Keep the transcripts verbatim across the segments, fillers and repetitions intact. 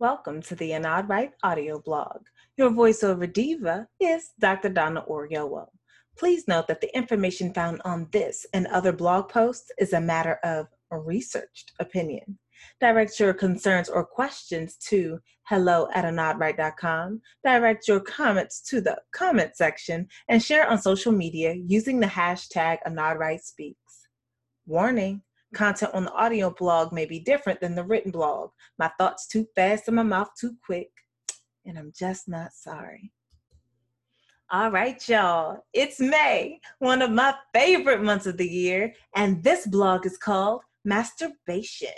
Welcome to the AnnodRight audio blog. Your voiceover diva is Doctor Donna Oriowo. Please note that the information found on this and other blog posts is a matter of researched opinion. Direct your concerns or questions to hello at AnnodRight dot com. Direct your comments to the comment section and share on social media using the hashtag AnnodRightSpeaks. Warning. Content on the audio blog may be different than the written blog. My thoughts too fast and my mouth too quick, and I'm just not sorry. All right, y'all. It's May, one of my favorite months of the year, and this blog is called Masturbation,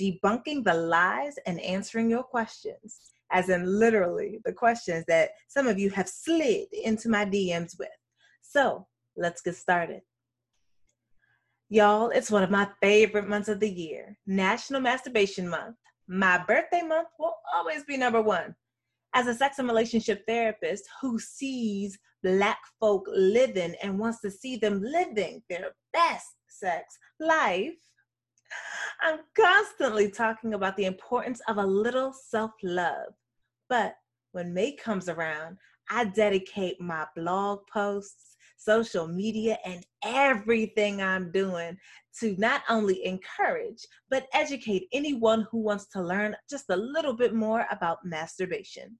Debunking the Lies and Answering Your Questions, as in literally the questions that some of you have slid into my D Ms with. So let's get started. Y'all, it's one of my favorite months of the year, National Masturbation Month. My birthday month will always be number one. As a sex and relationship therapist who sees Black folk living and wants to see them living their best sex life, I'm constantly talking about the importance of a little self-love. But when May comes around, I dedicate my blog posts, social media, and everything I'm doing to not only encourage, but educate anyone who wants to learn just a little bit more about masturbation.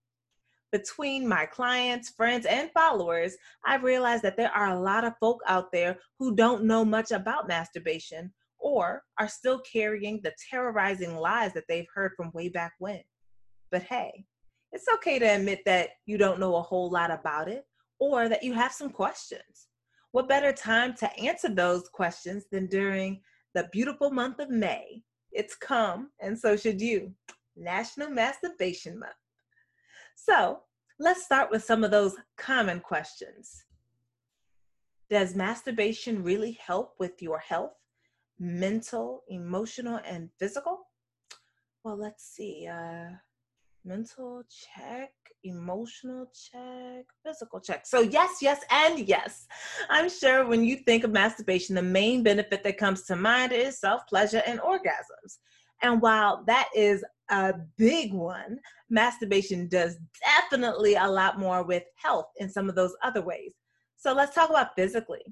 Between my clients, friends, and followers, I've realized that there are a lot of folk out there who don't know much about masturbation or are still carrying the terrorizing lies that they've heard from way back when. But hey, it's okay to admit that you don't know a whole lot about it, or that you have some questions. What better time to answer those questions than during the beautiful month of May? It's come, and so should you, National Masturbation Month. So let's start with some of those common questions. Does masturbation really help with your health, mental, emotional, and physical? Well, let's see. Uh, Mental check, emotional check, physical check. So yes, yes, and yes. I'm sure when you think of masturbation, the main benefit that comes to mind is self-pleasure and orgasms. And while that is a big one, masturbation does definitely a lot more with health in some of those other ways. So let's talk about physically.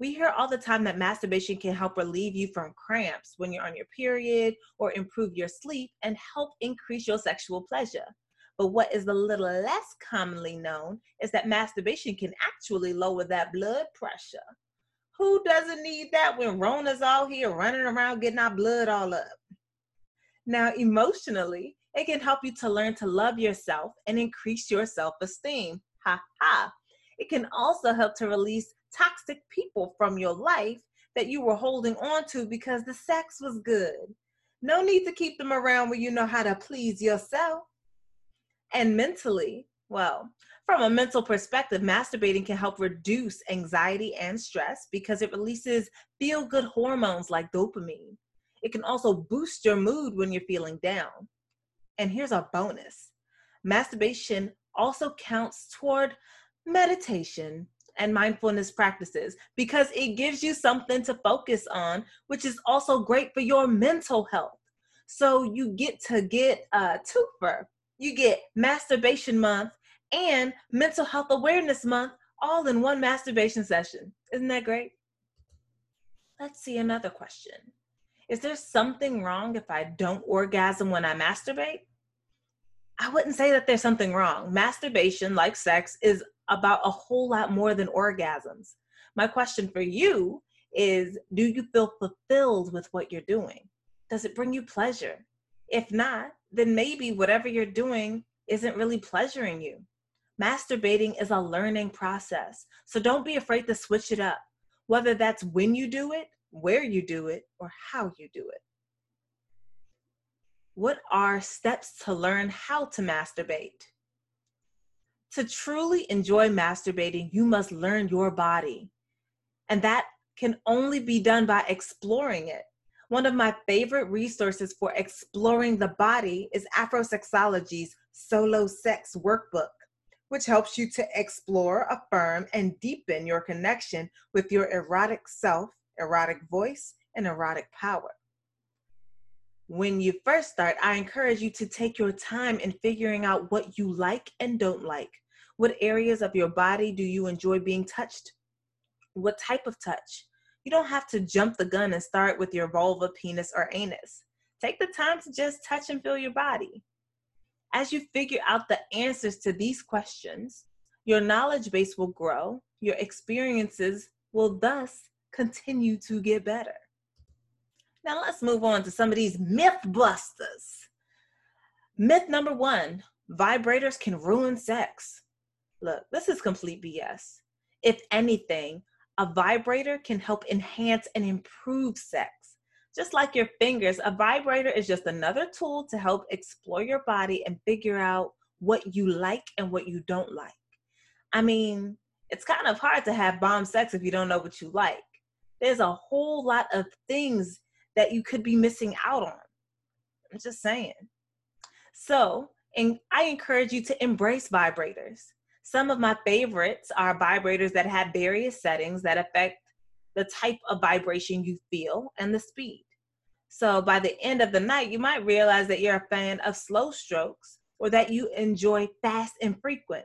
We hear all the time that masturbation can help relieve you from cramps when you're on your period, or improve your sleep and help increase your sexual pleasure. But what is a little less commonly known is that masturbation can actually lower that blood pressure. Who doesn't need that when Rona's all here running around getting our blood all up? Now, emotionally, it can help you to learn to love yourself and increase your self-esteem. Ha ha. It can also help to release toxic people from your life that you were holding on to because the sex was good. No need to keep them around when you know how to please yourself. And mentally, well, from a mental perspective, masturbating can help reduce anxiety and stress because it releases feel-good hormones like dopamine. It can also boost your mood when you're feeling down. And here's a bonus. Masturbation also counts toward meditation and mindfulness practices because it gives you something to focus on, which is also great for your mental health. So you get to get a twofer. You get Masturbation Month and Mental Health Awareness Month all in one masturbation session. Isn't that great? Let's see another question. Is there something wrong if I don't orgasm when I masturbate? I wouldn't say that there's something wrong. Masturbation, like sex, is about a whole lot more than orgasms. My question for you is, do you feel fulfilled with what you're doing? Does it bring you pleasure? If not, then maybe whatever you're doing isn't really pleasuring you. Masturbating is a learning process, so don't be afraid to switch it up, whether that's when you do it, where you do it, or how you do it. What are steps to learn how to masturbate? To truly enjoy masturbating, you must learn your body. And that can only be done by exploring it. One of my favorite resources for exploring the body is Afrosexology's Solo Sex Workbook, which helps you to explore, affirm, and deepen your connection with your erotic self, erotic voice, and erotic power. when you first start, I encourage you to take your time in figuring out what you like and don't like. What areas of your body do you enjoy being touched? What type of touch? You don't have to jump the gun and start with your vulva, penis, or anus. Take the time to just touch and feel your body. As you figure out the answers to these questions, your knowledge base will grow. Your experiences will thus continue to get better. Now let's move on to some of these myth busters. Myth number one, vibrators can ruin sex. Look, this is complete B S. If anything, a vibrator can help enhance and improve sex. Just like your fingers, a vibrator is just another tool to help explore your body and figure out what you like and what you don't like. I mean, it's kind of hard to have bomb sex if you don't know what you like. There's a whole lot of things that you could be missing out on. I'm just saying. So, and I encourage you to embrace vibrators. Some of my favorites are vibrators that have various settings that affect the type of vibration you feel and the speed. So by the end of the night, you might realize that you're a fan of slow strokes or that you enjoy fast and frequent.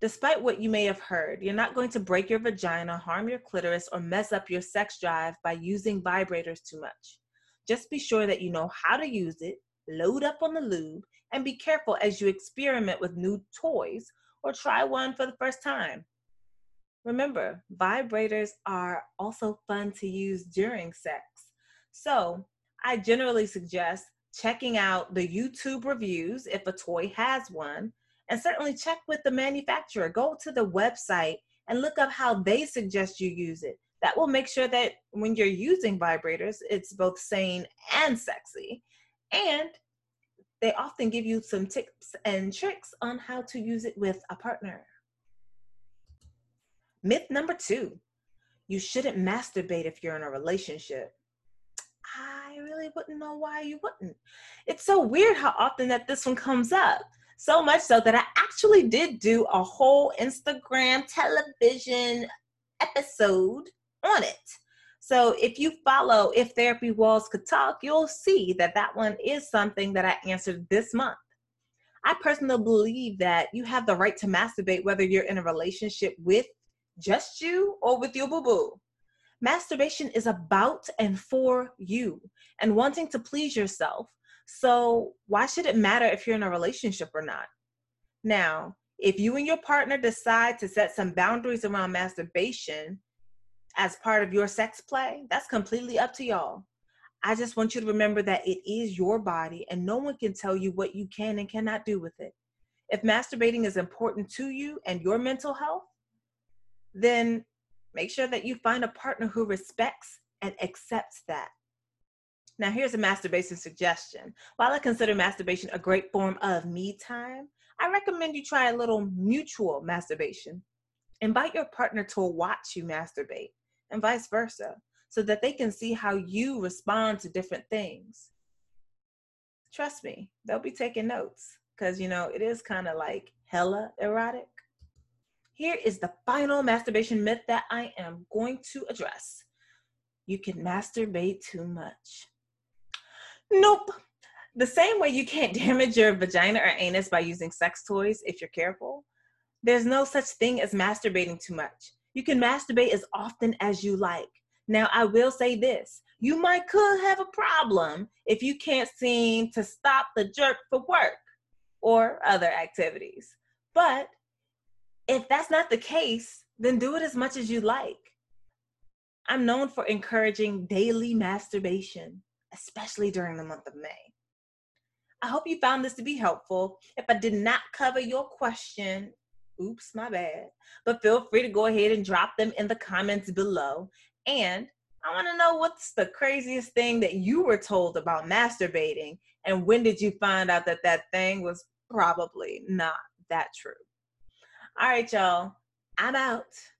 Despite what you may have heard, you're not going to break your vagina, harm your clitoris, or mess up your sex drive by using vibrators too much. Just be sure that you know how to use it, load up on the lube, and be careful as you experiment with new toys or try one for the first time. Remember, vibrators are also fun to use during sex. So I generally suggest checking out the YouTube reviews if a toy has one, and certainly check with the manufacturer. Go to the website and look up how they suggest you use it. That will make sure that when you're using vibrators, it's both sane and sexy. And they often give you some tips and tricks on how to use it with a partner. Myth number two, you shouldn't masturbate if you're in a relationship. I really wouldn't know why you wouldn't. It's so weird how often that this one comes up. So much so that I actually did do a whole Instagram television episode on it. So if you follow If Therapy Walls Could Talk, you'll see that that one is something that I answered this month. I personally believe that you have the right to masturbate whether you're in a relationship with just you or with your boo-boo. Masturbation is about and for you and wanting to please yourself. So why should it matter if you're in a relationship or not? Now, if you and your partner decide to set some boundaries around masturbation as part of your sex play, that's completely up to y'all. I just want you to remember that it is your body and no one can tell you what you can and cannot do with it. If masturbating is important to you and your mental health, then make sure that you find a partner who respects and accepts that. Now, here's a masturbation suggestion. While I consider masturbation a great form of me time, I recommend you try a little mutual masturbation. Invite your partner to watch you masturbate and vice versa so that they can see how you respond to different things. Trust me, they'll be taking notes because, you know, it is kind of like hella erotic. Here is the final masturbation myth that I am going to address. You can masturbate too much. Nope. The same way you can't damage your vagina or anus by using sex toys if you're careful, there's no such thing as masturbating too much. You can masturbate as often as you like. Now, I will say this. You might could have a problem if you can't seem to stop the jerk for work or other activities. But if that's not the case, then do it as much as you like. I'm known for encouraging daily masturbation, especially during the month of May. I hope you found this to be helpful. If I did not cover your question, oops, my bad, but feel free to go ahead and drop them in the comments below. And I wanna know what's the craziest thing that you were told about masturbating and when did you find out that that thing was probably not that true? All right, y'all, I'm out.